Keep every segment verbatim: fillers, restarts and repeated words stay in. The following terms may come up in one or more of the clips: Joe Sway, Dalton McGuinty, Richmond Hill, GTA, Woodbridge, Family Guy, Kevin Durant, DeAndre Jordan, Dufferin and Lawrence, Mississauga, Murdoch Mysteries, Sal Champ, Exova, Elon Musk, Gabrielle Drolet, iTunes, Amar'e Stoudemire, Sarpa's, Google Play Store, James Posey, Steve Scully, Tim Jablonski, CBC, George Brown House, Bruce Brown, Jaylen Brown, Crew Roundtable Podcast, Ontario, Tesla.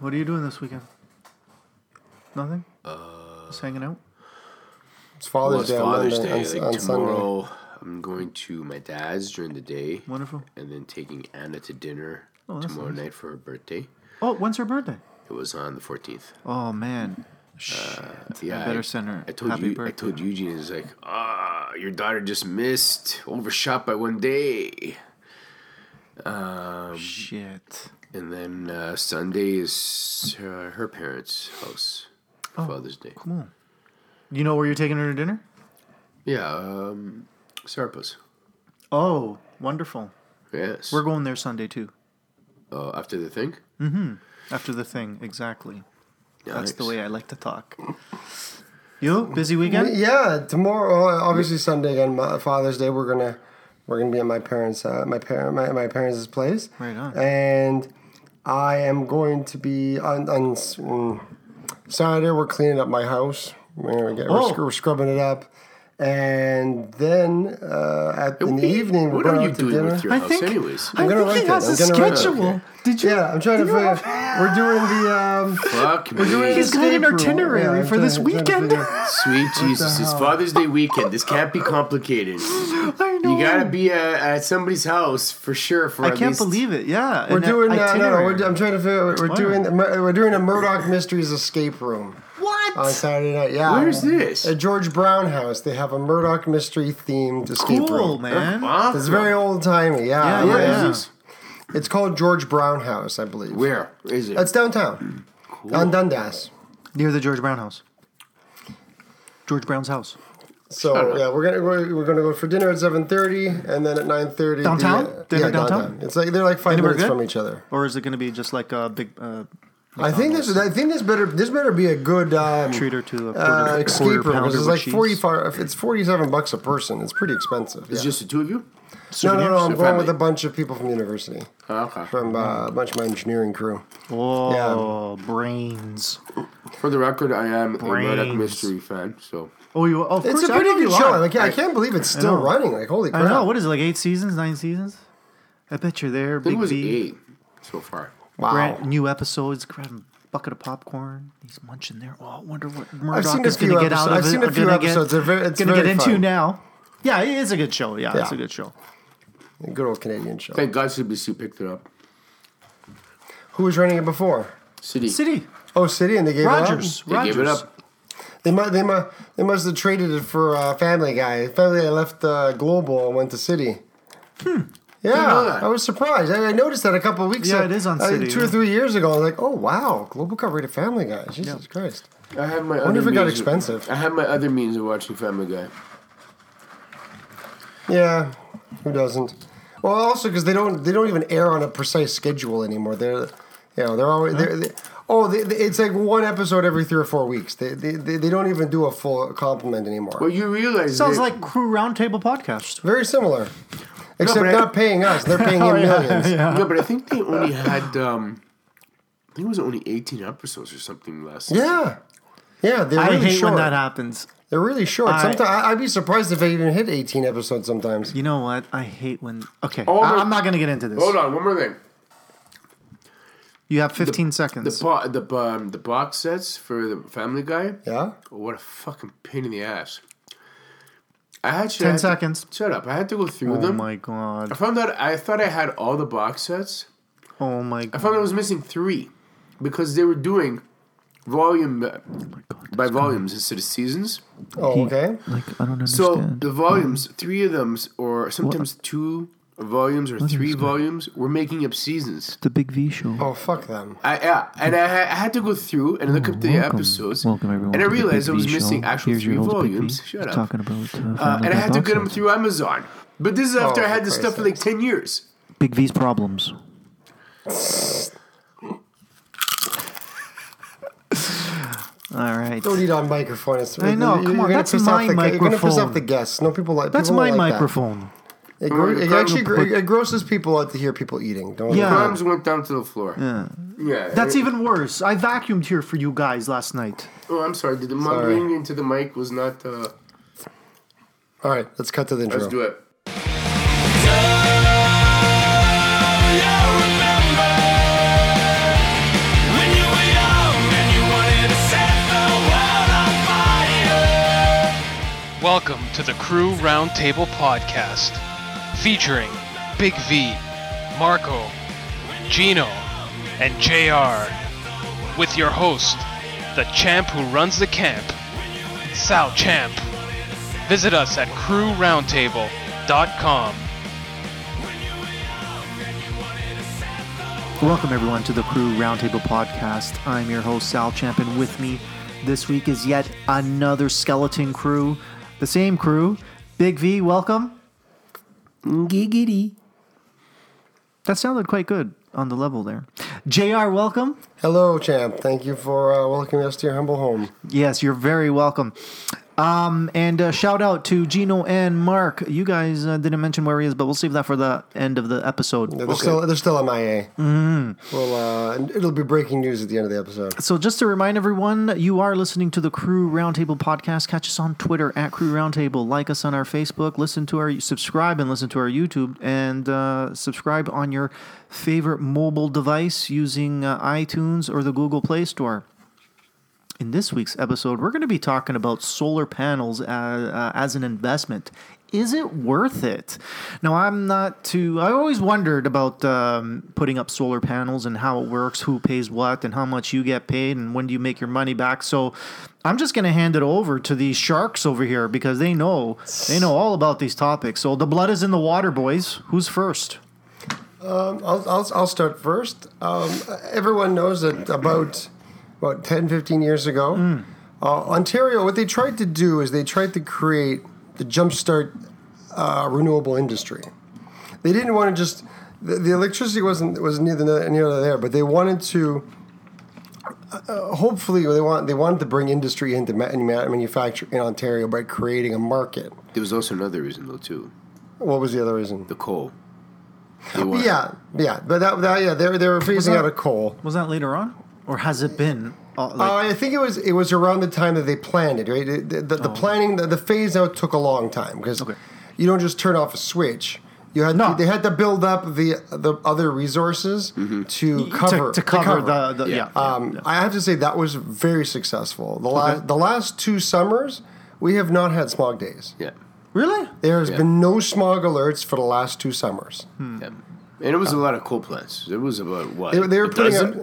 What are you doing this weekend? Nothing? Uh, Just hanging out? It's Father's well, it's Day. Father's Day. On, like on tomorrow, Sunday. I'm going to my dad's during the day. Wonderful. And then taking Anna to dinner oh, tomorrow nice. night for her birthday. Oh, when's her birthday? It was on the fourteenth. Oh, man. Shit. Uh, yeah, I better send her I told happy you, birthday. I told Eugene, he's like, ah, oh, your daughter just missed. Overshot by one day. Um, Shit. And then uh, Sunday is her, her parents' house for oh, Father's Day. Come on. You know where you're taking her to dinner? Yeah, um, Sarpa's. Oh, wonderful. Yes. We're going there Sunday, too. Oh, uh, after the thing? Mm-hmm. After the thing, exactly. Nice. That's the way I like to talk. You? Busy weekend? Yeah, tomorrow, obviously Sunday again, Father's Day, we're going to... We're gonna be at my parents' uh, my parent my, my parents' place. Right on. And I am going to be on, on um, Saturday. We're cleaning up my house. We're, get, oh. we're, we're scrubbing it up, and then uh, at it in the be, evening we're going out to dinner. What are you doing with your house, I think, anyways? I'm I gonna think it has it. a schedule. Okay. Did you? Yeah, I'm trying to. Have... We're doing the. Um, Fuck me. Doing He's got an itinerary yeah, for trying, this weekend. Sweet Jesus! It's Father's Day weekend. This can't be complicated. You gotta be at, at somebody's house for sure. For I at can't least. believe it. Yeah, we're and doing. Uh, no, no, we're, I'm trying to figure. We're wow. doing. We're doing a Murdoch Mysteries escape room. What? On Saturday night. Yeah. Where's this? At George Brown House, they have a Murdoch mystery themed escape cool, room. Cool, man. Huh? It's very old timey. Yeah. Yeah. yeah, yeah. yeah. It's called George Brown House, I believe. Where is it? It's downtown. Cool. On Dundas, near the George Brown House. George Brown's house. So yeah, we're gonna we're, we're gonna go for dinner at seven thirty, and then at nine thirty downtown. The, uh, dinner yeah, downtown? downtown. It's like they're like five minutes good? from each other. Or is it gonna be just like a big? Uh, I think this. I think this better. This better be a good um, treater to a quarter, uh, escape room. It's like forty five. It's forty seven bucks a person. It's pretty expensive. It's yeah. just the two of you. No, no, no! I'm going with a bunch of people from university. Oh, okay. From uh, a bunch of my engineering crew. Oh, yeah. brains! For the record, I am brains. a Murdoch mystery fan. So, oh, you? Oh, it's a pretty good show. Like, yeah, I, I can't believe it's still running. Like, holy crap! I know. What is it? Like eight seasons, nine seasons? I bet you're there. I think it was eight so far. Wow! Brand new episodes. Grab a bucket of popcorn. He's munching there. Oh, I wonder what Murdoch is going to get out of it. I've seen a few episodes. It's very fun. Going to get into now. Yeah, it is a good show. Yeah, it's a good show. A good old Canadian show. Thank God C B C picked it up. Who was running it before? City. City. Oh, City, and they gave Rogers. it up? They Rogers. They gave it up. They must, they, must, they must have traded it for uh, Family Guy. Family Guy left uh, Global and went to City. Hmm. Yeah, I, I was surprised. I, I noticed that a couple of weeks ago. Yeah, in, it is on City. Uh, two yeah. or three years ago, I was like, oh, wow, Global got rid of Family Guy. Jesus yeah. Christ. I, have my I wonder other if it got expensive. Of, I have my other means of watching Family Guy. Yeah, who doesn't? Well, also because they don't they don't even air on a precise schedule anymore. They're, you know, they're always they're, they, oh, they, they, it's like one episode every three or four weeks. They they, they, they don't even do a full complement anymore. Well, you realize it sounds they, like Crew Roundtable Podcast. Very similar, except no, not I, paying us. They're paying oh, him yeah, millions. Yeah. No, but I think they only had um, I think it was only eighteen episodes or something last season. Yeah, yeah. They're really I hate short. when that happens. They're really short. I, sometimes I'd be surprised if they even hit eighteen episodes sometimes. You know what? I hate when... Okay, oh, I, I'm not going to get into this. Hold on, one more thing. You have fifteen the, seconds. The, bo- the, um, the box sets for the Family Guy? Yeah? Oh, what a fucking pain in the ass. I had to... Ten had seconds. To, shut up. I had to go through oh them. Oh, my God. I found out... I thought I had all the box sets. Oh, my God. I found I was missing three because they were doing... Volume uh, oh my God, by volumes instead of seasons. Oh, okay. Like I don't understand. So the volumes, um, three of them, or sometimes what? two volumes or what three volumes, were making up seasons. It's the Big V Show. Oh fuck them! I yeah, and I, I had to go through and look oh, up the welcome. episodes. Welcome everyone. And I realized I was missing actual Here's three volumes. Shut up. Talking about, uh, uh, and I had to get them through Amazon. But this is after oh, I had this stuff for like ten years. Big V's problems. All right. Don't eat on microphone. It's, I know. You're, come on, that's my the, microphone. You're going to piss off the guests. No, people like. That's people my like microphone. That. It, gro- it actually gro- it grosses people out to hear people eating. Don't. Yeah. Crumbs went down to the floor. Yeah. Yeah. That's it, even worse. I vacuumed here for you guys last night. Oh, I'm sorry. Did the mumbling into the mic was not. Uh... All right. Let's cut to the intro. Let's do it. Do you remember when you were Welcome to the Crew Roundtable Podcast, featuring Big V, Marco, Gino, and J R, with your host, the champ who runs the camp, Sal Champ. Visit us at crew roundtable dot com. Welcome everyone to the Crew Roundtable Podcast. I'm your host, Sal Champ, and with me this week is yet another skeleton crew. The same crew. Big V, welcome. Giggity. That sounded quite good on the level there. J R, welcome. Hello, champ. Thank you for uh, welcoming us to your humble home. Yes, you're very welcome. Um, and uh, shout out to Gino and Mark. You guys uh, didn't mention where he is, but we'll save that for the end of the episode. They're, okay. still, they're still M I A. Mm. Well, uh, it'll be breaking news at the end of the episode. So just to remind everyone, you are listening to the Crew Roundtable Podcast. Catch us on Twitter at Crew Roundtable. Like us on our Facebook. Listen to our subscribe and listen to our YouTube. And uh, subscribe on your favorite mobile device using uh, iTunes or the Google Play Store. In this week's episode, we're going to be talking about solar panels uh, uh, as an investment. Is it worth it? Now, I'm not too... I always wondered about um, putting up solar panels and how it works, who pays what, and how much you get paid, and when do you make your money back. So I'm just going to hand it over to these sharks over here because they know they know all about these topics. So the blood is in the water, boys. Who's first? Um, I'll, I'll, I'll start first. Um, everyone knows that about... About ten, fifteen years ago, mm. uh, Ontario, what they tried to do is they tried to create the jumpstart uh, renewable industry. They didn't want to just, the, the electricity wasn't was neither near there, but they wanted to, uh, hopefully, they want they wanted to bring industry into manufacturing in Ontario by creating a market. There was also another reason, though, too. What was the other reason? The coal. Yeah, yeah, but that, that yeah, they, they were phasing out of coal. Was that later on? Or has it been? Uh, like- uh, I think it was it was around the time that they planned it, right? The, the, the oh. planning, the, the phase out took a long time because okay. you don't just turn off a switch. You had no. They had to build up the the other resources mm-hmm. to cover to, to cover, to cover. the, the yeah. Yeah, um, yeah. I have to say that was very successful. The last okay. the last two summers we have not had smog days. Yeah, really? There has yeah. been no smog alerts for the last two summers. Hmm. Yeah. And it was uh, a lot of coal plants. It was about what they, they were putting up.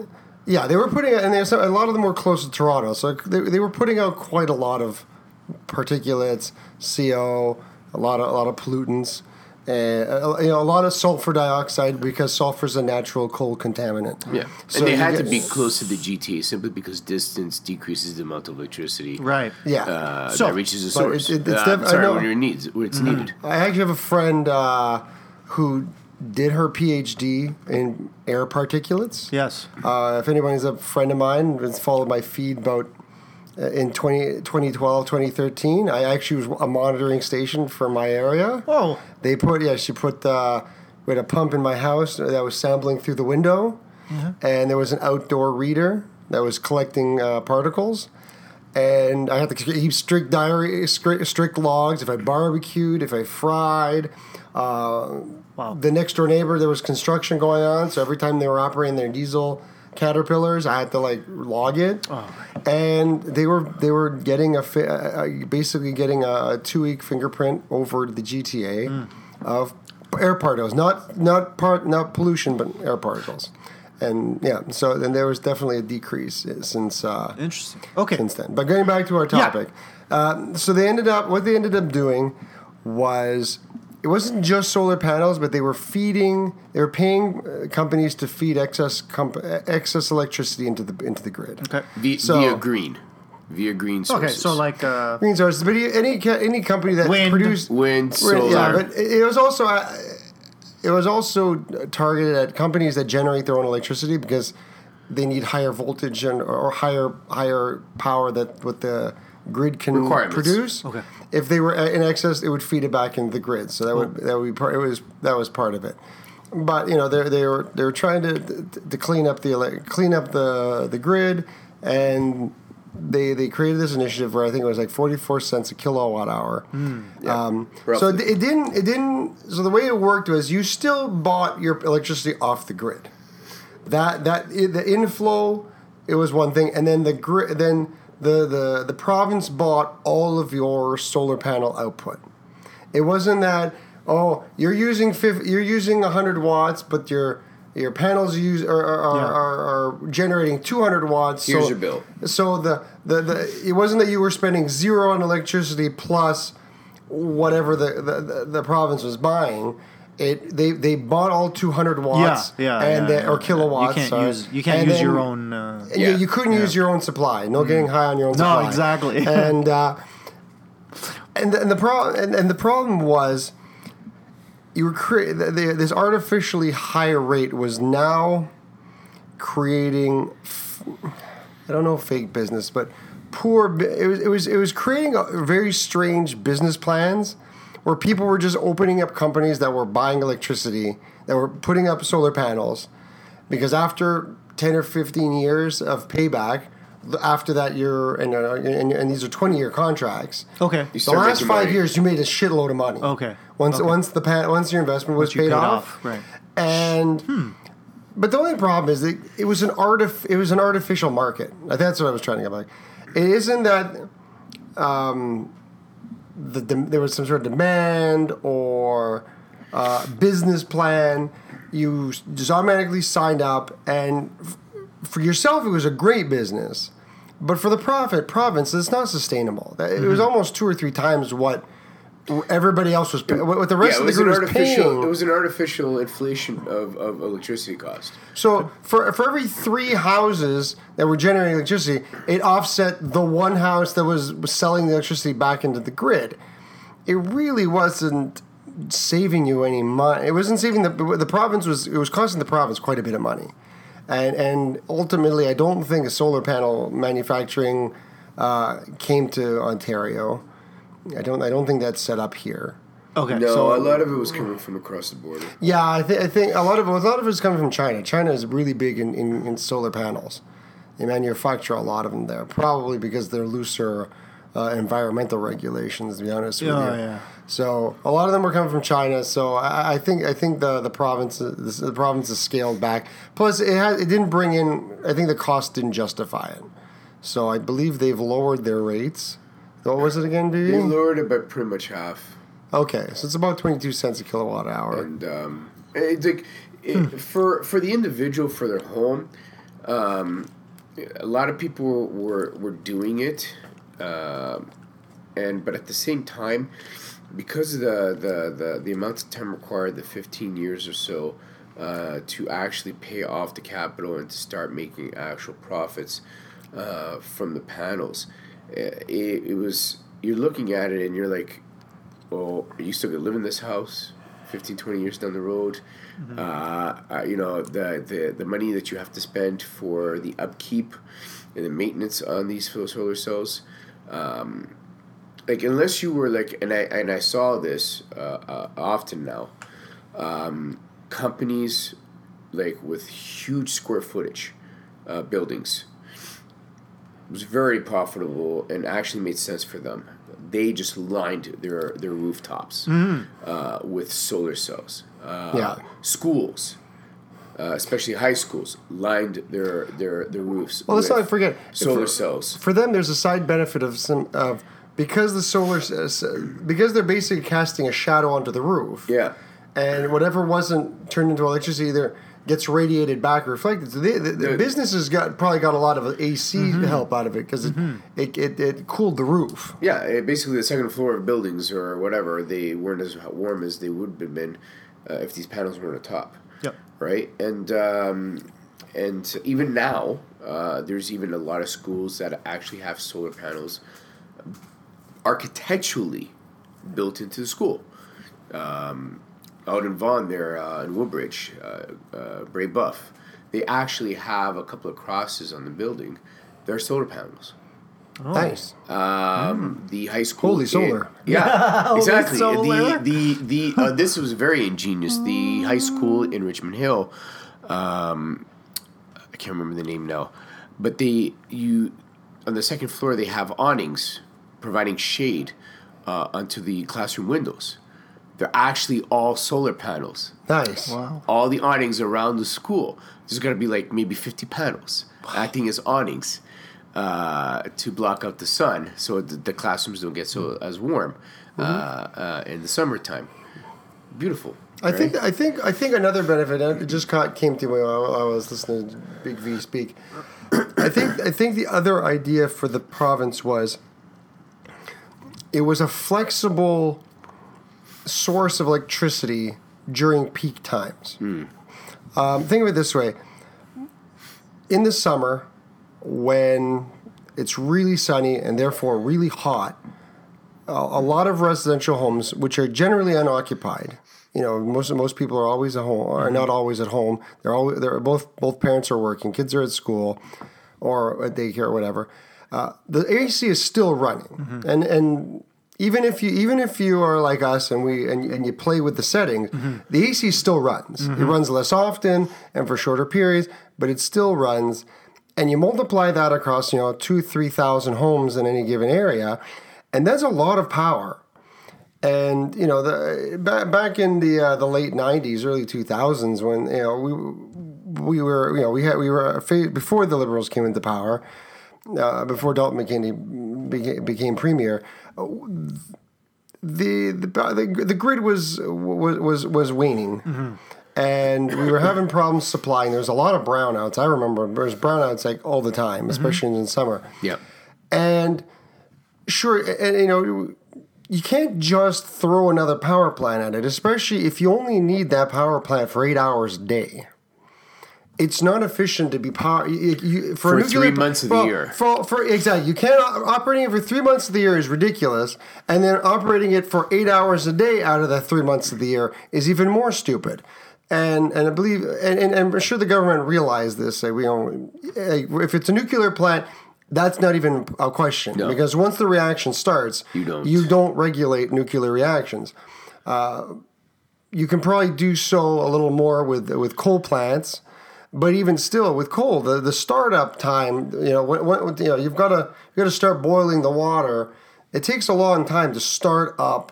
Yeah, they were putting out, and there's a lot of them were close to Toronto, so they, they were putting out quite a lot of particulates, C O, a lot of a lot of pollutants, uh, you know, a lot of sulfur dioxide because sulfur is a natural coal contaminant. Yeah, so and they had get, to be close to the G T A simply because distance decreases the amount of electricity. Right. Yeah. Uh, so, that reaches the source. It, it, it's uh, def- I'm sorry, when your needs, where it's mm-hmm. needed. I actually have a friend uh, who. did her PhD in air particulates. Yes. Uh, if anyone is a friend of mine has followed my feed about uh, in twenty twelve, twenty thirteen, I actually was a monitoring station for my area. Oh. They put, yeah, she put, uh, we had a pump in my house that was sampling through the window, mm-hmm. and there was an outdoor reader that was collecting uh, particles. And I had to keep strict diary, strict logs, if I barbecued, if I fried. Uh, wow. The next door neighbor, there was construction going on, so every time they were operating their diesel Caterpillars, I had to like log it. Oh. And they were they were getting a fi- basically getting a two week fingerprint over the G T A mm. of air particles, not not part not pollution, but air particles. And yeah, so then there was definitely a decrease since uh, interesting. Okay, since then. But going back to our topic, yeah. uh, so they ended up what they ended up doing was it wasn't just solar panels, but they were feeding, they were paying companies to feed excess comp- excess electricity into the into the grid. Okay, via, so, via green, via green sources. Okay, so like uh, green sources, but any any company that wind, produced wind, wind solar. Yeah, but it was also. Uh, It was also targeted at companies that generate their own electricity because they need higher voltage and or higher higher power that what the grid can produce. Okay. If they were in excess, it would feed it back into the grid. So that would that would be part, it was that was part of it. But you know they they were they were trying to to clean up the clean up the the grid, and they they created this initiative where I think it was like forty-four cents a kilowatt hour. Mm, yeah, um, so it, it didn't it didn't so the way it worked was you still bought your electricity off the grid. That that the inflow it was one thing, and then the grid then the, the, the province bought all of your solar panel output. It wasn't that, oh, you're using fifty, you're using one hundred watts, but your your panels use are are, yeah. are, are, are generating two hundred watts. Here's so, your bill. So the, the, the it wasn't that you were spending zero on electricity plus whatever the, the, the, the province was buying. It they, they bought all two hundred watts yeah, yeah, and yeah, they, or kilowatts. You can't sorry. use you can't and use then, your own. Uh, yeah, you, you couldn't yeah. use your own supply. No mm. getting high on your own. No, supply. No, exactly. And uh, and the, and the problem and, and the problem was. You were cre- this artificially high rate was now creating, f- I don't know, fake business, but poor. It was it was it was creating a very strange business plans where people were just opening up companies that were buying electricity, that were putting up solar panels, because after ten or fifteen years of payback. After that, you're and, uh, and and these are twenty-year contracts. Okay, you the last five money. years you made a shitload of money. Okay, once okay. once the pan, once your investment was once paid, paid off, off, right? And hmm. but the only problem is that it was an artif it was an artificial market. That's what I was trying to get back. It isn't that um, the de- there was some sort of demand or uh, business plan. You just automatically signed up, and f- for yourself it was a great business. But for the profit province, it's not sustainable. It mm-hmm. was almost two or three times what everybody else was paying. What the rest yeah, of the group was paying. It was an artificial inflation of, of electricity cost. So for for every three houses that were generating electricity, it offset the one house that was, was selling the electricity back into the grid. It really wasn't saving you any money. It wasn't saving the the province was it was costing the province quite a bit of money. And and ultimately, I don't think a solar panel manufacturing uh, came to Ontario. I don't I don't think that's set up here. Okay. No, so, a lot of it was coming from across the border. Yeah, I, th- I think a lot of a lot of it was coming from China. China is really big in, in, in solar panels. They manufacture a lot of them there, probably because they're looser uh, environmental regulations. To be honest with you. Oh yeah. So a lot of them were coming from China. So I, I think I think the the province the province is scaled back. Plus, it has, it didn't bring in. I think the cost didn't justify it. So I believe they've lowered their rates. What was it again, dude? They lowered it by pretty much half. Okay, so it's about twenty-two cents a kilowatt hour. And um, it's like it, hmm. for for the individual for their home, um, a lot of people were were doing it, uh, and but at the same time. Because of the, the, the, the amount of time required, the fifteen years or so, uh, to actually pay off the capital and to start making actual profits uh, from the panels, it, it was, you're looking at it and you're like, well, are you still going to live in this house fifteen, twenty years down the road? Mm-hmm. Uh, uh, you know, the, the, the money that you have to spend for the upkeep and the maintenance on these solar cells, um, like unless you were like, and I and I saw this uh, uh, often now, um, companies like with huge square footage uh, buildings was very profitable and actually made sense for them. They just lined their their rooftops mm. uh, with solar cells. Uh, yeah. Schools, uh, especially high schools, lined their their, their roofs. Well, let's not forget solar for, cells. For them, there's a side benefit of some of. Because the solar, because they're basically casting a shadow onto the roof. Yeah, and whatever wasn't turned into electricity either gets radiated back, reflected. So they, the, the businesses got probably got a lot of A C mm-hmm. help out of it because mm-hmm. it, it, it it cooled the roof. Yeah, it basically the second floor of buildings or whatever they weren't as warm as they would have been uh, if these panels were on the top. Yep. Right, and um, and even now uh, there's even a lot of schools that actually have solar panels. Architecturally built into the school. Um, out in Vaughan there, uh, in Woodbridge, uh, uh, Bray Buff, they actually have a couple of crosses on the building. They're solar panels. Oh. Nice. Um, mm. The high school... Holy solar. In, yeah, exactly. Solar. The the, the uh, This was very ingenious. The high school in Richmond Hill, um, I can't remember the name now, but they, you on the second floor they have awnings providing shade uh, onto the classroom windows. They're actually all solar panels. Nice. Wow. All the awnings around the school. There's going to be like maybe fifty panels acting as awnings uh, to block out the sun, so the, the classrooms don't get so as warm mm-hmm. uh, uh, in the summertime. Beautiful. I right? think I think I think another benefit it just caught, came to me while I was listening to Big V speak. I think I think the other idea for the province was it was a flexible source of electricity during peak times. Mm. Um, think of it this way. In the summer, when it's really sunny and therefore really hot, a, a lot of residential homes, which are generally unoccupied, you know, most most people are always at home, are not always at home. They're always they're both both parents are working, kids are at school, or at daycare or whatever. Uh, the A C is still running, mm-hmm. and and. Even if you even if you are like us and we and, and you play with the settings, mm-hmm. the A C still runs. Mm-hmm. It runs less often and for shorter periods, but it still runs. And you multiply that across, you know, two, three thousand homes in any given area, and that's a lot of power. And you know, the back, back in the uh, the late nineties, early two thousands, when you know we we were you know we had we were before the Liberals came into power, uh, before Dalton McGuinty became, became premier. The, the the the grid was was was, was waning, mm-hmm. and we were having problems supplying. There was a lot of brownouts. I remember there was brownouts like all the time, mm-hmm. especially in the summer. Yeah, and sure, and you know you can't just throw another power plant at it, especially if you only need that power plant for eight hours a day. It's not efficient to be power you, you, for, for three months of well, the year. For, for exactly, you can't operating it for three months of the year is ridiculous, and then operating it for eight hours a day out of the three months of the year is even more stupid. And and I believe and, and, and I'm sure the government realized this. Like we don't, if it's a nuclear plant, that's not even a question no. because once the reaction starts, you don't you don't regulate nuclear reactions. Uh, you can probably do so a little more with with coal plants. But even still, with coal, the, the startup time, you know, when, when, you know, you've got to you got to start boiling the water. It takes a long time to start up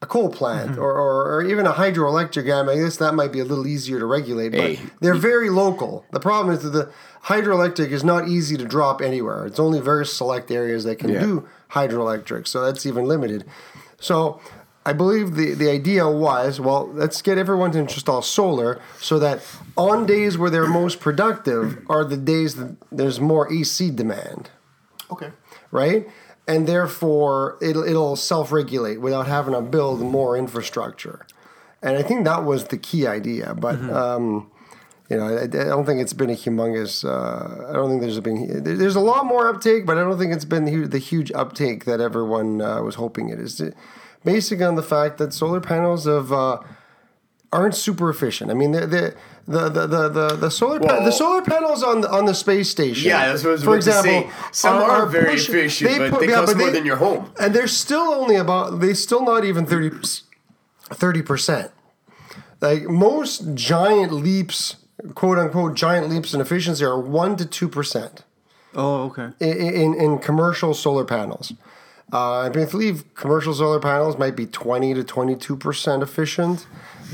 a coal plant mm-hmm. or, or, or even a hydroelectric. I mean, I guess that might be a little easier to regulate, but hey. they're very local. The problem is that the hydroelectric is not easy to drop anywhere. It's only very select areas that can yeah. do hydroelectric, so that's even limited. So I believe the, the idea was, well, let's get everyone to install solar so that on days where they're most productive are the days that there's more A C demand. Okay. Right? And therefore, it'll, it'll self-regulate without having to build more infrastructure. And I think that was the key idea. But, mm-hmm. um, you know, I, I don't think it's been a humongous uh, – I don't think there's been – there's a lot more uptake, but I don't think it's been the, the huge uptake that everyone uh, was hoping it is. Basically on the fact that solar panels have, uh, aren't super efficient. I mean, they're, they're, the the the the the solar well, pa- the solar panels on the, on the space station. Yeah, that's what I was for example, to say. Some are, are very push, efficient, they put, but they yeah, cost but they, more than your home. And they're still only about they still not even thirty percent. Like most giant leaps, quote unquote, giant leaps in efficiency are one to two percent. Oh, okay. In in, in commercial solar panels. Uh, I believe commercial solar panels might be twenty to twenty-two percent efficient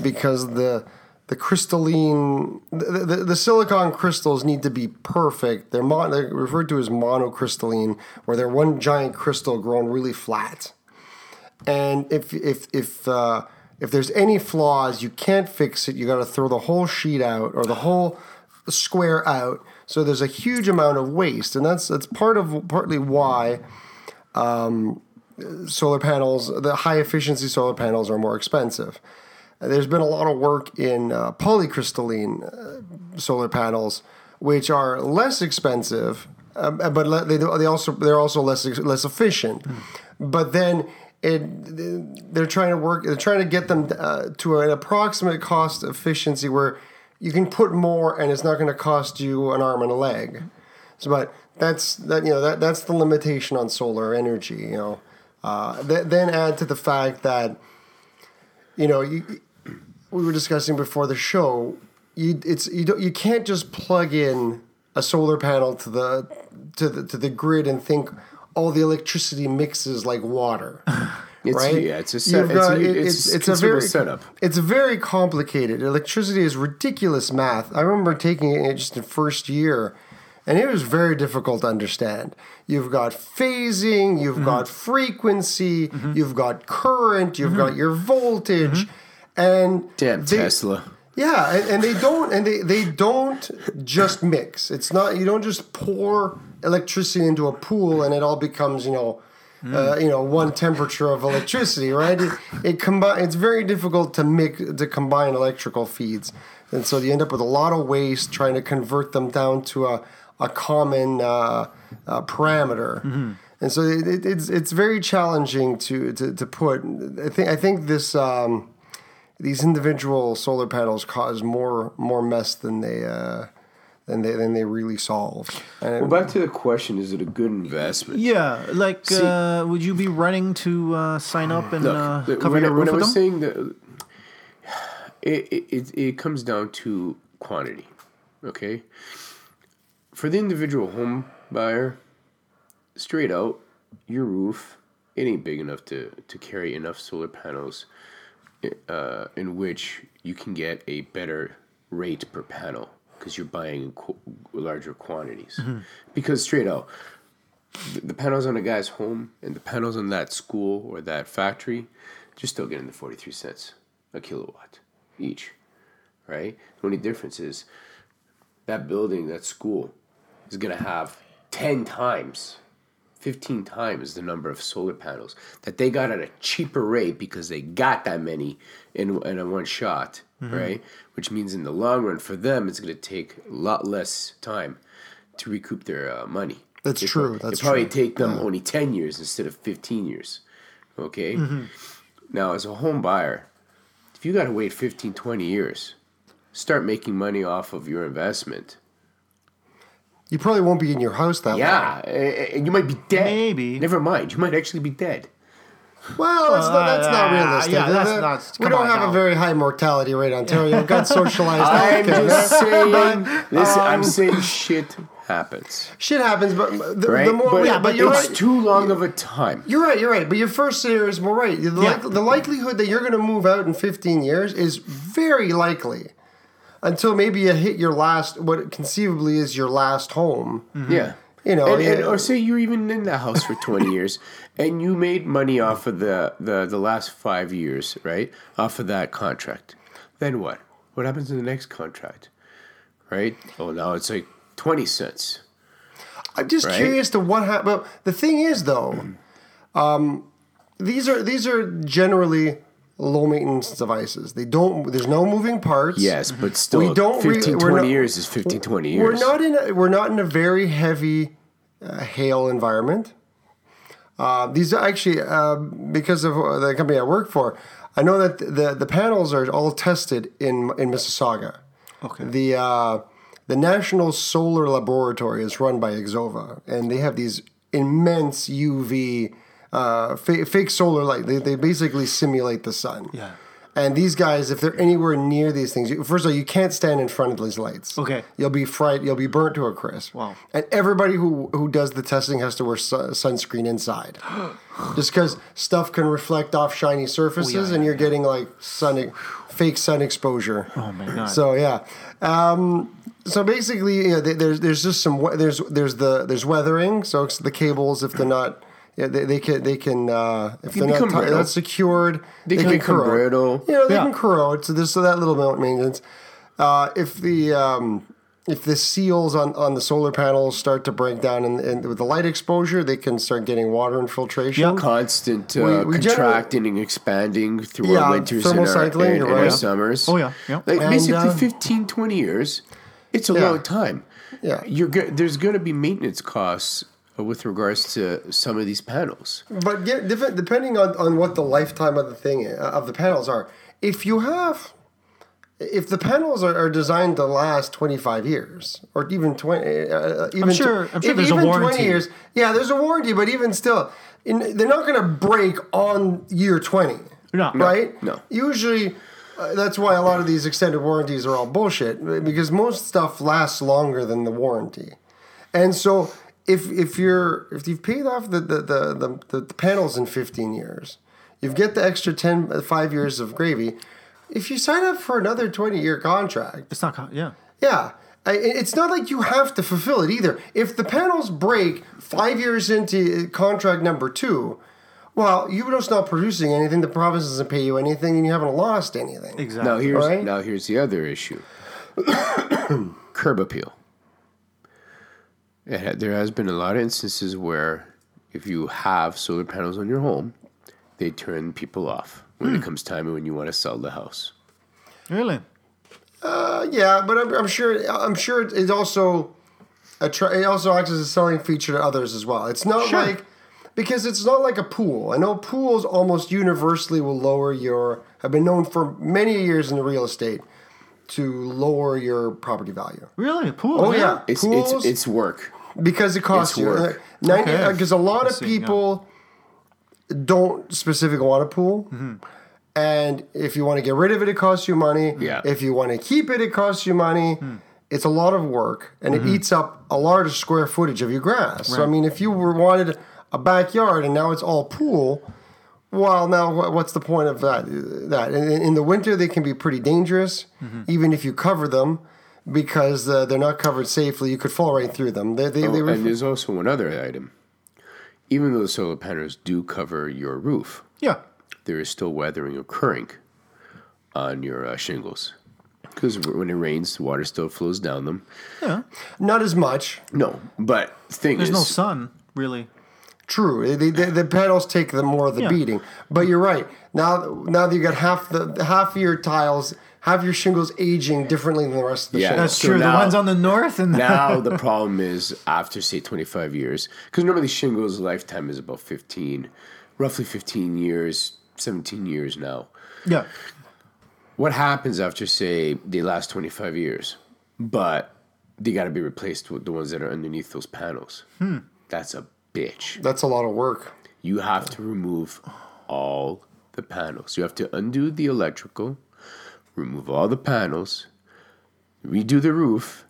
because the the crystalline the, the, the silicon crystals need to be perfect. They're, mon, they're referred to as monocrystalline, where they're one giant crystal grown really flat. And if if if uh, if there's any flaws, you can't fix it. You got to throw the whole sheet out or the whole square out. So there's a huge amount of waste, and that's that's part of partly why. Um, solar panels, the high efficiency solar panels are more expensive. There's been a lot of work in uh, polycrystalline uh, solar panels, which are less expensive, uh, but le- they they also they're also less less efficient. Mm. But then it they're trying to work they're trying to get them uh, to an approximate cost efficiency where you can put more and it's not going to cost you an arm and a leg. So, but That's that you know that that's the limitation on solar energy. You know, uh, th- then add to the fact that you know you, we were discussing before the show. You it's you don't you can't just plug in a solar panel to the to the to the grid and think all the electricity mixes like water. It's, right? Yeah, it's a set, it's, got, a, it's, it's, it's a very setup. It's very complicated. Electricity is ridiculous math. I remember taking it just in first year. And it was very difficult to understand. You've got phasing, you've mm-hmm. got frequency, mm-hmm. you've got current, you've mm-hmm. got your voltage, mm-hmm. and damn they, Tesla. Yeah, and, and they don't, and they, they don't just mix. It's not, you don't just pour electricity into a pool and it all becomes, you know, mm. uh, you know, one temperature of electricity, right? It, it combi- It's very difficult to mix, to combine electrical feeds, and so you end up with a lot of waste trying to convert them down to a a common uh, uh, parameter, mm-hmm. and so it, it, it's it's very challenging to, to, to put. I think I think this um, these individual solar panels cause more more mess than they uh, than they than they really solve. And well, back to the question: is it a good investment? Yeah, like See, uh, would you be running to uh, sign up and look, uh, look, cover your roof with them? When I was saying that, it, it it it comes down to quantity, okay. For the individual home buyer, straight out, your roof, it ain't big enough to, to carry enough solar panels uh, in which you can get a better rate per panel because you're buying co- larger quantities. Mm-hmm. Because straight out, the panels on a guy's home and the panels on that school or that factory, you're still getting the forty-three cents a kilowatt each, right? The only difference is that building, that school, is going to have ten times, fifteen times the number of solar panels that they got at a cheaper rate because they got that many in, in a one shot, mm-hmm. right? Which means in the long run, for them, it's going to take a lot less time to recoup their uh, money. That's they true. Pro- That's it probably true. take them yeah. only ten years instead of fifteen years, okay? Mm-hmm. Now, as a home buyer, if you got to wait fifteen, twenty years, start making money off of your investment. You probably won't be in your house that yeah, long. Yeah, and you might be dead. Maybe. Never mind. You might actually be dead. Well, that's uh, not, that's uh, not realistic. Yeah, that's not, we don't have now. a very high mortality rate in Ontario. We've got socialized I'm just saying. Listen, um, I'm saying shit happens. Shit happens, but the, right? the more... But, yeah, but, but it's right. too long of a time. You're right, you're right. But your first scenario is more right. The, yeah. li- the likelihood that you're going to move out in fifteen years is very likely. Until maybe you hit your last, what conceivably is your last home. Mm-hmm. Yeah. You know, and, and, or say you're even in the house for twenty years and you made money off of the, the, the last five years, right? Off of that contract. Then what? What happens to the next contract? Right? Oh, now it's like twenty cents. I'm just right? curious to what happened. Well, the thing is, though, um, these are these are generally... low maintenance devices. They don't. There's no moving parts. Yes, but still, we don't fifteen, re- twenty not, years is fifteen, twenty years. We're not in. A, we're not in a very heavy uh, hail environment. Uh, these are actually uh, because of the company I work for. I know that the the panels are all tested in in Mississauga. Okay. The uh, the National Solar Laboratory is run by Exova, and they have these immense U V. Uh, fake, fake solar light. They they basically simulate the sun. Yeah. And these guys, if they're anywhere near these things, you, first of all, you can't stand in front of these lights. Okay. You'll be fried. You'll be burnt to a crisp. Wow. And everybody who, who does the testing has to wear su- sunscreen inside, just because stuff can reflect off shiny surfaces, oh, yeah, yeah, and you're yeah. getting like sun fake sun exposure. Oh my god. So yeah. Um, So basically, yeah, there's there's just some there's there's the there's weathering. So it's the cables, if they're not. Yeah, they, they can they can uh, if they're not, t- not secured, they, they can, can corrode. Brittle. You know, they yeah. can corrode. So there's so that little amount of maintenance. Uh, if the um, if the seals on, on the solar panels start to break down, and, and with the light exposure, they can start getting water infiltration. Yeah, constant uh, we, we contracting and expanding through yeah, our winters and our, and, right. and our yeah. summers. Oh yeah, yeah. Like and, basically uh, fifteen, twenty years. It's a yeah. long time. Yeah, you're go- there's going to be maintenance costs with regards to some of these panels. But yeah, depending on, on what the lifetime of the thing of the panels are, if you have, if the panels are, are designed to last twenty-five years or even twenty, uh, even I'm sure, I'm sure if, there's even a warranty. twenty years, yeah, there's a warranty, but even still, in, they're not going to break on year twenty. No, right? No. Usually, uh, that's why a lot of these extended warranties are all bullshit, because most stuff lasts longer than the warranty, and so. If if you're if you've paid off the the, the, the, the panels in fifteen years, you get the extra ten five years of gravy. If you sign up for another twenty year contract, it's not yeah yeah It's not like you have to fulfill it either. If the panels break five years into contract number two, well, you're just not producing anything. The province doesn't pay you anything, and you haven't lost anything. Exactly. Now here's, right? now here's the other issue. Curb appeal. It, there has been a lot of instances where if you have solar panels on your home, they turn people off when mm. it comes time when you want to sell the house. Really? Uh, yeah, but I'm, I'm sure. I'm sure it also, attra- it also acts as a selling feature to others as well. It's not sure. like because it's not like a pool. I know pools almost universally will lower your. Have been known for many years in the real estate to lower your property value. Really, a pool? Oh yeah, yeah. It's, pools, it's it's work because it costs it's you. Work. ninety Because okay. a lot Let's of people see, yeah. don't specifically want a pool. Mm-hmm. And if you want to get rid of it, it costs you money. Yeah. If you want to keep it, it costs you money. Hmm. It's a lot of work, and mm-hmm. it eats up a large square footage of your grass. Right. So, I mean, if you were wanted a backyard and now it's all pool, well, now what's the point of that? That in, in the winter, they can be pretty dangerous, mm-hmm. even if you cover them, because uh, they're not covered safely. You could fall right through them. They, they, oh, they ref- and there's also another item. Even though solar panels do cover your roof. Yeah. There is still weathering occurring on your uh, shingles. Because when it rains, the water still flows down them. Yeah. Not as much. No, but thing There's is... There's no sun, really. True. The, the, the panels take the more of the yeah. beating. But you're right. Now now that you've got half, the, half your tiles, half your shingles aging differently than the rest of the yeah, shingles. That's true. So now, the ones on the north and... The now the problem is after, say, twenty-five years, because normally shingles' lifetime is about fifteen, roughly fifteen years... seventeen years now. Yeah. What happens after, say, the last twenty-five years? But they got to be replaced with the ones that are underneath those panels. Hmm. That's a bitch. That's a lot of work. You have to remove all the panels. You have to undo the electrical, remove all the panels, redo the roof,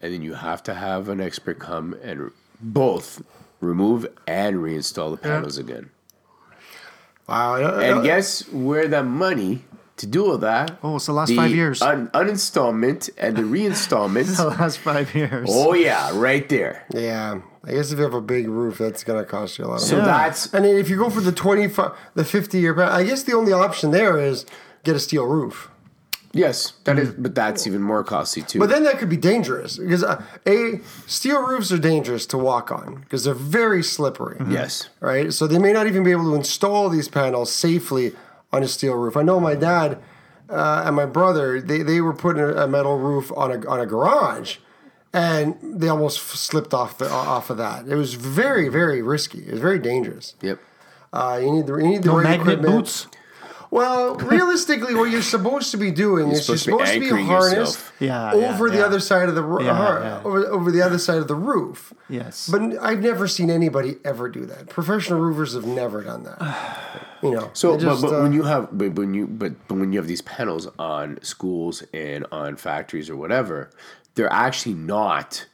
and then you have to have an expert come and re- both remove and reinstall the panels yeah. again. Wow, I don't, I don't, and guess where the money to do all that? Oh, it's the last the five years. Un- uninstallment and the reinstallment. It's the last five years. Oh, yeah, right there. Yeah. I guess if you have a big roof, that's going to cost you a lot of so money. So that's... And if you go for the twenty-five, the fifty-year, I guess the only option there is get a steel roof. Yes, that mm-hmm. is, but that's even more costly, too. But then that could be dangerous. Because, uh, A, steel roofs are dangerous to walk on because they're very slippery. Mm-hmm. Yes. Right? So they may not even be able to install these panels safely on a steel roof. I know my dad uh, and my brother, they, they were putting a metal roof on a on a garage, and they almost f- slipped off the, off of that. It was very, very risky. It was very dangerous. Yep. Uh, you need the, you need the no right magnet equipment. Boots. Well, realistically, what you're supposed to be doing you're is supposed you're supposed to be, to be harnessed yeah, over yeah, the yeah. other side of the ro- yeah, har- yeah. over, over the yeah. other side of the roof. Yes, but I've never seen anybody ever do that. Professional roofers have never done that. You know. So, just, but, but uh, when you have, but when you, but, but when you have these panels on schools and on factories or whatever, they're actually not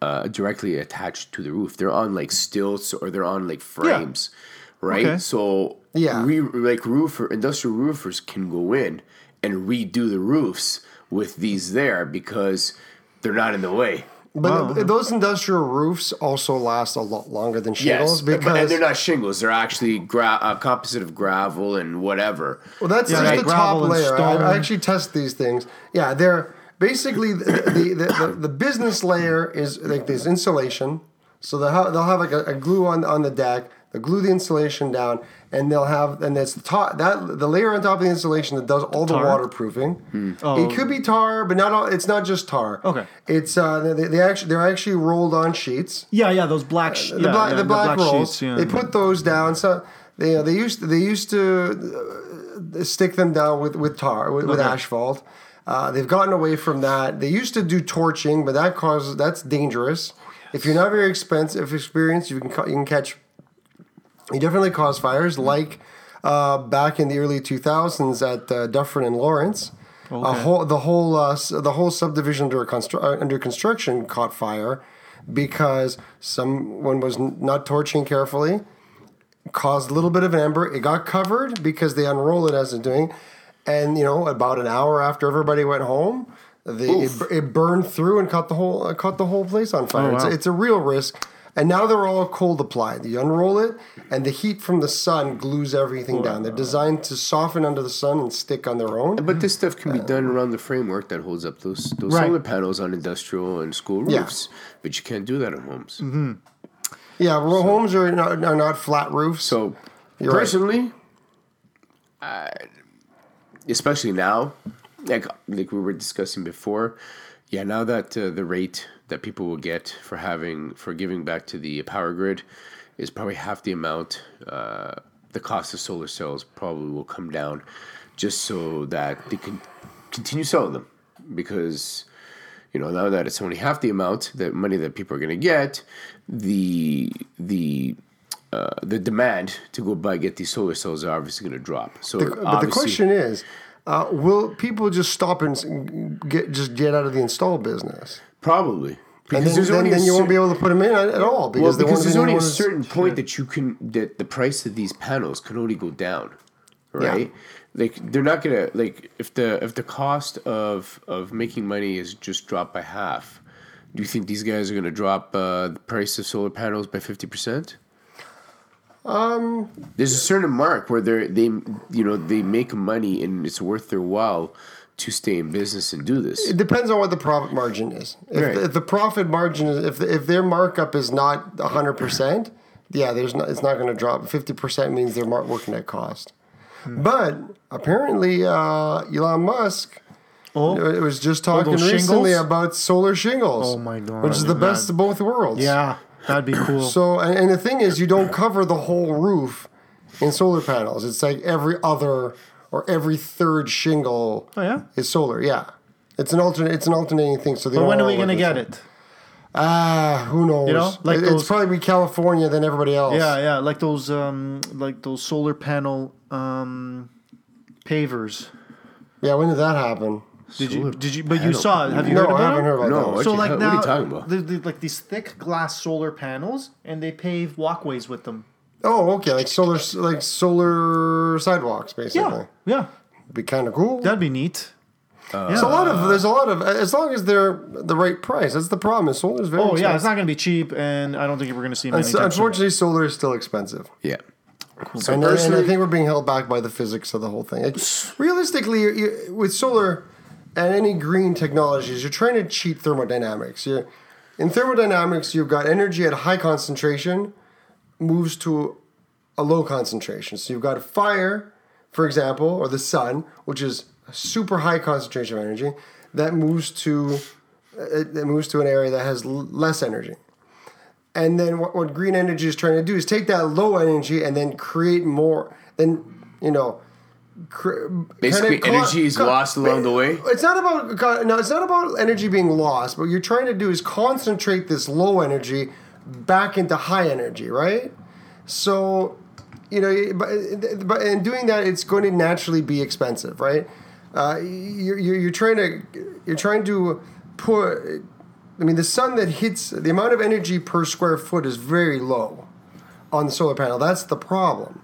uh, directly attached to the roof. They're on like stilts or they're on like frames, yeah. right? Okay. So. Yeah, we, like roofer industrial roofers can go in and redo the roofs with these there because they're not in the way. But oh. th- those industrial roofs also last a lot longer than shingles. Yes, because but, and they're not shingles; they're actually gra- a composite of gravel and whatever. Well, that's yeah, just right? the gravel top layer. I, I actually test these things. Yeah, they're basically the the, the, the the business layer is like this insulation. So they'll have, they'll have like a, a glue on on the deck. They glue the insulation down, and they'll have, and that's the top, that the layer on top of the insulation that does all the tar? waterproofing. Hmm. Oh. It could be tar, but not all. It's not just tar. Okay. It's uh, they, they actually they're actually rolled on sheets. Yeah, yeah, those black sheets. Uh, the, yeah, bla- yeah, the black the black rolls. Sheets, yeah. They put those down. So they uh, they used to, they used to uh, stick them down with with tar with, okay. with asphalt. Uh, they've gotten away from that. They used to do torching, but that causes that's dangerous. Oh, yes. If you're not very expensive experienced, you can ca- you can catch. He definitely caused fires, like uh, back in the early two thousands at uh, Dufferin and Lawrence. Okay. A whole, the whole uh, the whole subdivision under, constru- under construction caught fire because someone was n- not torching carefully, caused a little bit of amber. It got covered because they unroll it as it's doing, and you know about an hour after everybody went home, The, it, it burned through and caught the whole uh, caught the whole place on fire. Oh, wow. It's, it's a real risk. And now they're all cold applied. You unroll it, and the heat from the sun glues everything oh, down. They're designed to soften under the sun and stick on their own. But this stuff can be uh, done around the framework that holds up those, those right. solar panels on industrial and school roofs. Yeah. But you can't do that on homes. Mm-hmm. Yeah, well, so, homes are not, are not flat roofs. So, You're personally, right. I, especially now, like like we were discussing before, yeah, now that uh, the rate that people will get for having for giving back to the power grid is probably half the amount, uh, the cost of solar cells probably will come down just so that they can continue selling them. Because, you know, now that it's only half the amount, the money that people are going to get, the the... Uh, the demand to go buy get these solar cells are obviously going to drop. So, the, but the question is, uh, will people just stop and get just get out of the install business? Probably, because and then, then, only then you certain, won't be able to put them in at all. Because, well, because, they because there's only a certain point that you can that the price of these panels can only go down, right? Yeah. Like they're not gonna like if the if the cost of of making money is just dropped by half. Do you think these guys are going to drop uh, the price of solar panels by fifty percent? Um, there's a certain mark where they they you know they make money and it's worth their while to stay in business and do this. It depends on what the profit margin is. If, right. the, if the profit margin is if the, if their markup is not one hundred percent, yeah, there's not, it's not going to drop. fifty percent means they're working at cost. Hmm. But apparently, uh, Elon Musk. Oh, it was just talking recently about solar shingles. Oh my god! Which is the man. best of both worlds. Yeah. That'd be cool. So, and, and the thing is, you don't cover the whole roof in solar panels. It's like every other or every third shingle oh, yeah? is solar. Yeah, it's an alternate. It's an alternating thing. So, but when are we gonna get it? Ah, uh, who knows? You know, like it, those, it's probably California than everybody else. Yeah, yeah, like those, um, like those solar panel um, pavers. Yeah, when did that happen? Did solar you? Did you? But panel. You saw it. Have you no, heard about it? No, I haven't heard about no, that. No. So like now, what are you talking about? They're, they're like these thick glass solar panels, and they pave walkways with them. Oh, okay, like solar, like solar sidewalks, basically. Yeah, yeah. It'd be kind of cool. That'd be neat. Uh, yeah. It's a lot of. There's a lot of. As long as they're the right price, that's the problem. Solar's very. Oh expensive. Yeah, it's not going to be cheap, and I don't think we're going to see many. Unfortunately, solar is still expensive. Yeah. Cool. So and, and I think we're being held back by the physics of the whole thing. It's, realistically, you, you, with solar. And any green technologies, you're trying to cheat thermodynamics. You're, in thermodynamics, you've got energy at a high concentration moves to a low concentration. So you've got fire, for example, or the sun, which is a super high concentration of energy, that moves to it, it moves to an area that has l- less energy. And then what, what green energy is trying to do is take that low energy and then create more, then, you know... Basically, kind of energy co- is co- lost along the way. It's not about no. It's not about energy being lost. What you're trying to do is concentrate this low energy back into high energy, right? So, you know, but, but in doing that, it's going to naturally be expensive, right? Uh, you're you're trying to you're trying to put. I mean, the sun that hits the amount of energy per square foot is very low on the solar panel. That's the problem,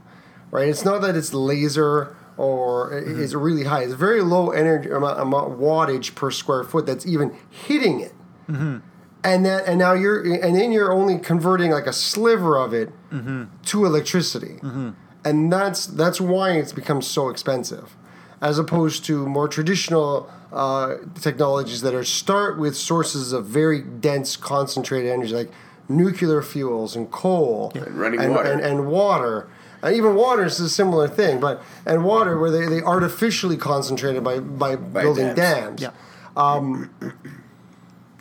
right? It's not that it's laser. Or mm-hmm. it's really high. It's very low energy amount, amount wattage per square foot that's even hitting it, mm-hmm. and that and now you're and then you're only converting like a sliver of it mm-hmm. to electricity, mm-hmm. and that's that's why it's become so expensive, as opposed to more traditional uh, technologies that are start with sources of very dense concentrated energy like nuclear fuels and coal yeah. and running and, water and, and water. And even water is a similar thing, but and water where they, they artificially concentrated by, by, by building dams. dams. Yeah. Um,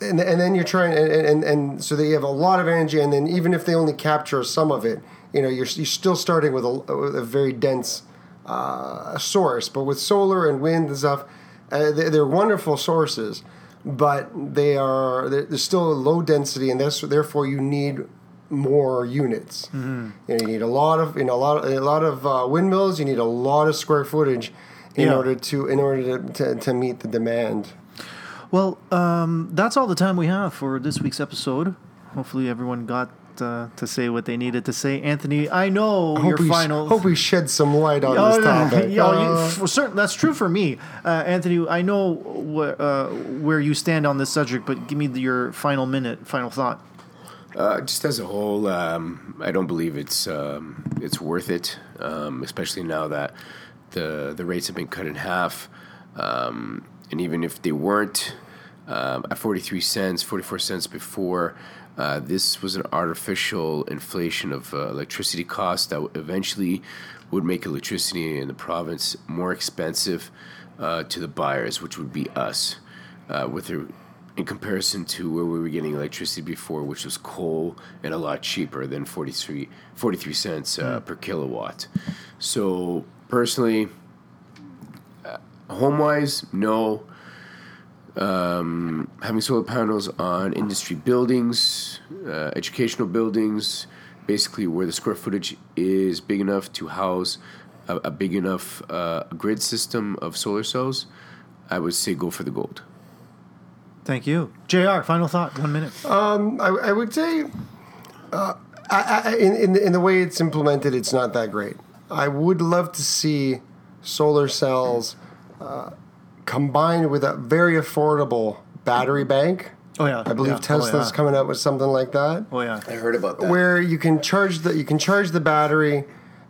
and and then you're trying and, and, and so they have a lot of energy, and then even if they only capture some of it, you know, you're you're still starting with a, with a very dense uh, source. But with solar and wind and stuff, uh, they, they're wonderful sources, but they are they're, they're still low density, and that's therefore you need. More units. Mm-hmm. You know, you need a lot of you know a lot of, a lot of uh, windmills. You need a lot of square footage in yeah. order to in order to, to, to meet the demand. Well, um, that's all the time we have for this week's episode. Hopefully, everyone got uh, to say what they needed to say. Anthony, I know I your we, final... hope we shed some light on oh, this topic. Yeah, uh, you, for certain, that's true for me. Uh, Anthony, I know wh- uh, where you stand on this subject, but give me your final minute, final thought. Uh, just as a whole, um, I don't believe it's um, it's worth it, um, especially now that the the rates have been cut in half. Um, and even if they weren't um, at forty-three cents, forty-four cents before, uh, this was an artificial inflation of uh, electricity costs that eventually would make electricity in the province more expensive uh, to the buyers, which would be us, uh, with a in comparison to where we were getting electricity before, which was coal and a lot cheaper than forty-three cents uh, per kilowatt. So personally, uh, home-wise, no. Um, having solar panels on industry buildings, uh, educational buildings, basically where the square footage is big enough to house a, a big enough uh, grid system of solar cells, I would say go for the gold. Thank you. J R, final thought, one minute. Um, I, I would say uh, I, I, in, in, in the way it's implemented, it's not that great. I would love to see solar cells uh, combined with a very affordable battery bank. Oh, yeah. I believe yeah. Tesla's oh, yeah. coming up with something like that. Oh, yeah. I heard about that. Where you can charge the, you can charge the battery,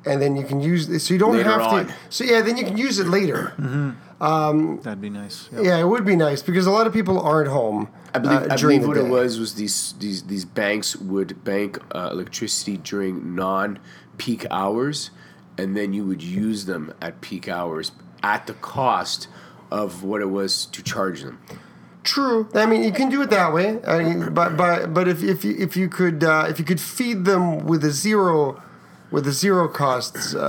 and then you can use it. So you don't later have on. to. So, yeah, then you can use it later. Mm-hmm. Um, That'd be nice. Yep. Yeah, it would be nice because a lot of people aren't home. I believe, uh, I believe what day. it was was these these these banks would bank uh, electricity during non-peak hours, and then you would use them at peak hours at the cost of what it was to charge them. True. I mean, you can do it that way. I mean, but but but if if you, if you could uh, if you could feed them with a zero with a zero costs uh,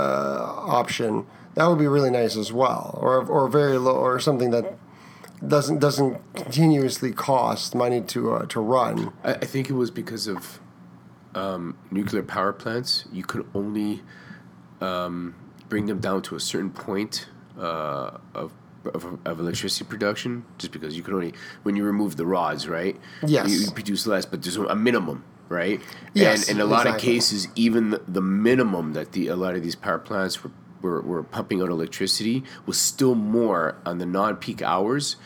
option. That would be really nice as well, or or very low, or something that doesn't doesn't continuously cost money to uh, to run. I, I think it was because of um, nuclear power plants. You could only um, bring them down to a certain point uh, of, of of electricity production, just because you could only when you remove the rods, right? Yes, you, you produce less, but there's a minimum. Right? Yes, and in a lot exactly. of cases, even the, the minimum that the a lot of these power plants were. We're, we're pumping out electricity was still more on the non-peak hours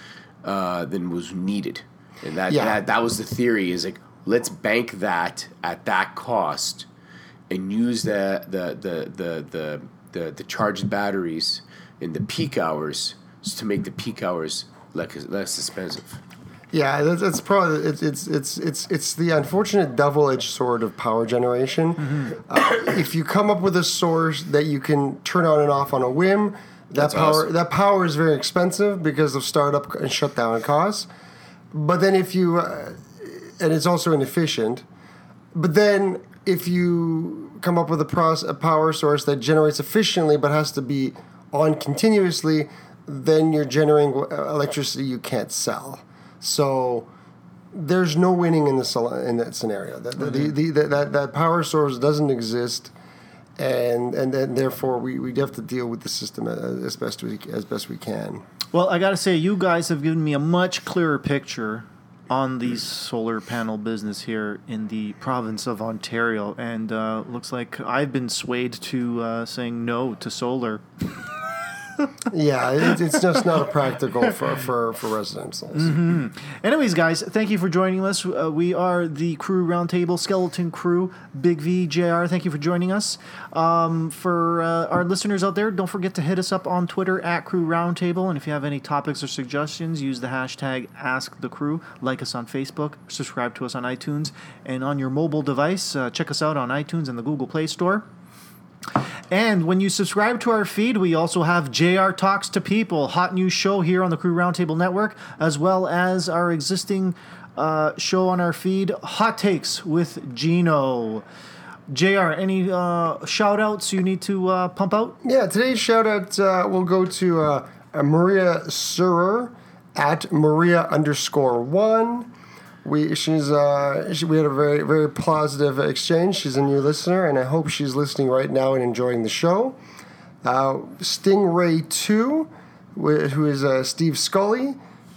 uh, than was needed, and that, yeah. that that was the theory. Is like let's bank that at that cost, and use the the the the the, the, the charged batteries in the peak hours to make the peak hours less less expensive. Yeah, that's, that's probably it's it's it's it's it's the unfortunate double-edged sword of power generation. Mm-hmm. Uh, if you come up with a source that you can turn on and off on a whim, that that's power awesome. that power is very expensive because of startup and shutdown costs. But then if you uh, and it's also inefficient. But then if you come up with a, proce- a power source that generates efficiently but has to be on continuously, then you're generating electricity you can't sell. So there's no winning in the in that scenario. That the, mm-hmm. the, the, that that power source doesn't exist, and and, and therefore we, we have to deal with the system as best we as best we can. Well, I gotta say, you guys have given me a much clearer picture on the solar panel business here in the province of Ontario, and uh, looks like I've been swayed to uh, saying no to solar. yeah, it, it's just not practical for, for, for residentials. Mm-hmm. Anyways, guys, thank you for joining us. Uh, we are the Crew Roundtable, Skeleton Crew, Big V, J R. Thank you for joining us. Um, for uh, our listeners out there, don't forget to hit us up on Twitter at Crew Roundtable. And if you have any topics or suggestions, use the hashtag AskTheCrew. Like us on Facebook, subscribe to us on iTunes. And on your mobile device, uh, check us out on iTunes and the Google Play Store. And when you subscribe to our feed, we also have J R Talks to People, hot new show here on the Crew Roundtable Network, as well as our existing uh, show on our feed, Hot Takes with Gino. J R, any uh, shout-outs you need to uh, pump out? Yeah, today's shout-out uh, will go to uh, Maria Surer at Maria underscore one. We she's uh she, we had a very very positive exchange. She's a new listener, and I hope she's listening right now and enjoying the show. Uh, Stingray two, wh- who is uh, Steve Scully,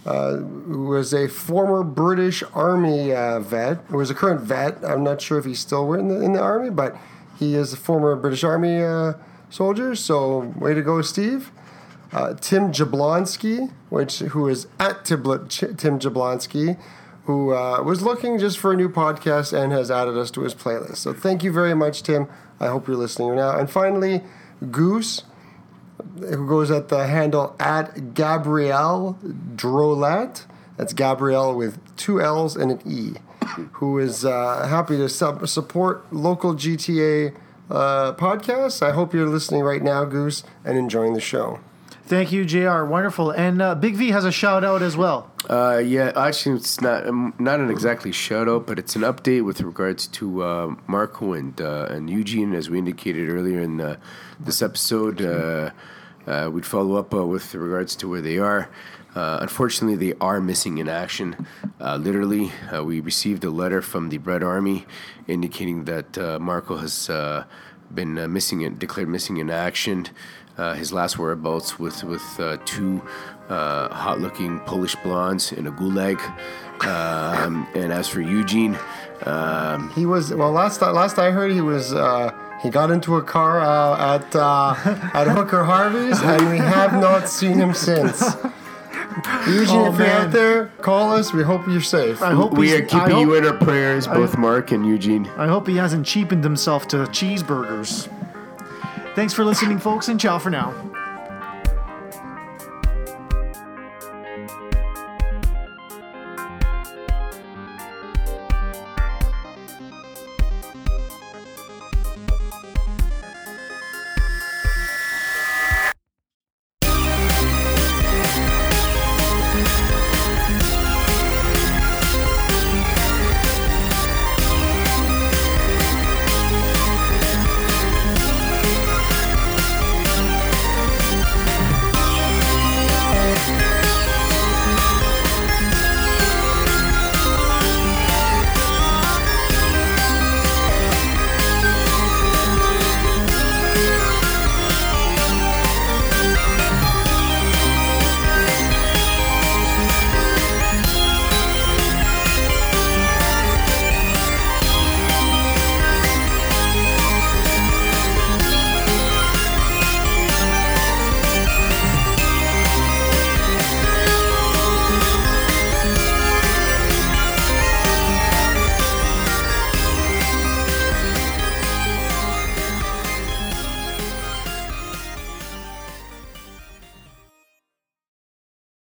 uh, was a former British Army uh, vet, or was a current vet. I'm not sure if he's still in the, in the Army, but he is a former British Army uh, soldier. So way to go, Steve. Uh, Tim Jablonski, which who is at Tiblet, Tim Jablonski, who uh, was looking just for a new podcast and has added us to his playlist. So thank you very much, Tim. I hope you're listening now. And finally, Goose, who goes at the handle at Gabrielle Drolet. That's Gabrielle with two L's and an E, who is uh, happy to sub- support local G T A uh, podcasts. I hope you're listening right now, Goose, and enjoying the show. Thank you, J R. Wonderful. And uh, Big V has a shout-out as well. Uh, yeah, actually, it's not um, not an exactly shout-out, but it's an update with regards to uh, Marco and uh, and Eugene, as we indicated earlier in uh, this episode. Uh, uh, we'd follow up uh, with regards to where they are. Uh, unfortunately, they are missing in action. Uh, literally, uh, we received a letter from the Red Army indicating that uh, Marco has uh, been uh, missing and declared missing in action. Uh, his last whereabouts with with uh, two uh, hot-looking Polish blondes in a gulag. Um, and as for Eugene, um, he was well. Last last I heard, he was uh, he got into a car uh, at uh, at Hooker Harvey's, and we have not seen him since. Eugene, oh, if you're out there, call us. We hope you're safe. I hope we are keeping hope, you in our prayers, both I, Mark and Eugene. I hope he hasn't cheapened himself to cheeseburgers. Thanks for listening, folks, and ciao for now.